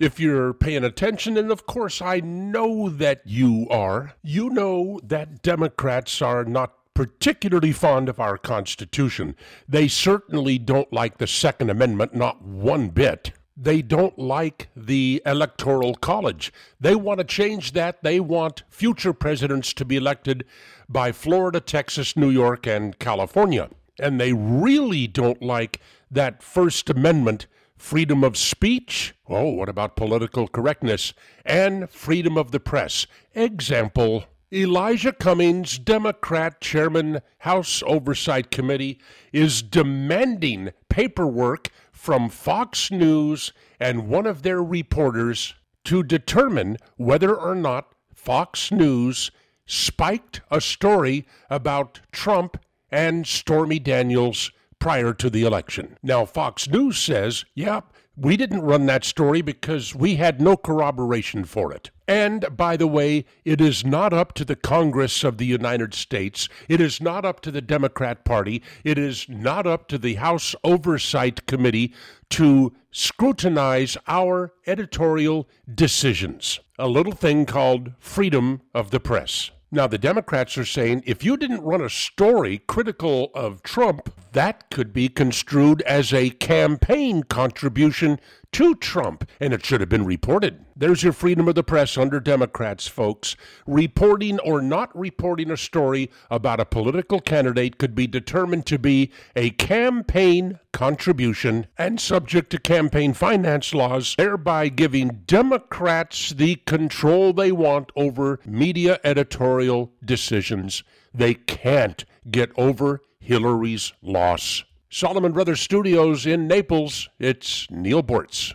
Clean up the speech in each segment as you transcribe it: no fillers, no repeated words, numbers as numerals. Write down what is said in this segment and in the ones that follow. If you're paying attention, and of course I know that you are, you know that Democrats are not particularly fond of our Constitution. They certainly don't like the Second Amendment, not one bit. They don't like the Electoral College. They want to change that. They want future presidents to be elected by Florida, Texas, New York, and California. And they really don't like that First Amendment, freedom of speech. Oh, what about political correctness? And freedom of the press. Example: Elijah Cummings, Democrat chairman, House Oversight Committee, is demanding paperwork from Fox News and one of their reporters to determine whether or not Fox News spiked a story about Trump and Stormy Daniels prior to the election. Now, Fox News says, yep, we didn't run that story because we had no corroboration for it. And, by the way, it is not up to the Congress of the United States. It is not up to the Democrat Party. It is not up to the House Oversight Committee to scrutinize our editorial decisions. A little thing called freedom of the press. Now, the Democrats are saying, if you didn't run a story critical of Trump, that could be construed as a campaign contribution to Trump, and it should have been reported. There's your freedom of the press under Democrats, folks. Reporting or not reporting a story about a political candidate could be determined to be a campaign contribution and subject to campaign finance laws, thereby giving Democrats the control they want over media editorial decisions. They can't get over Hillary's loss. Solomon Brothers Studios in Naples, it's Neil Bortz.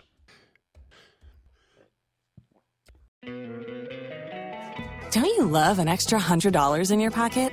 Don't you love an extra $100 in your pocket?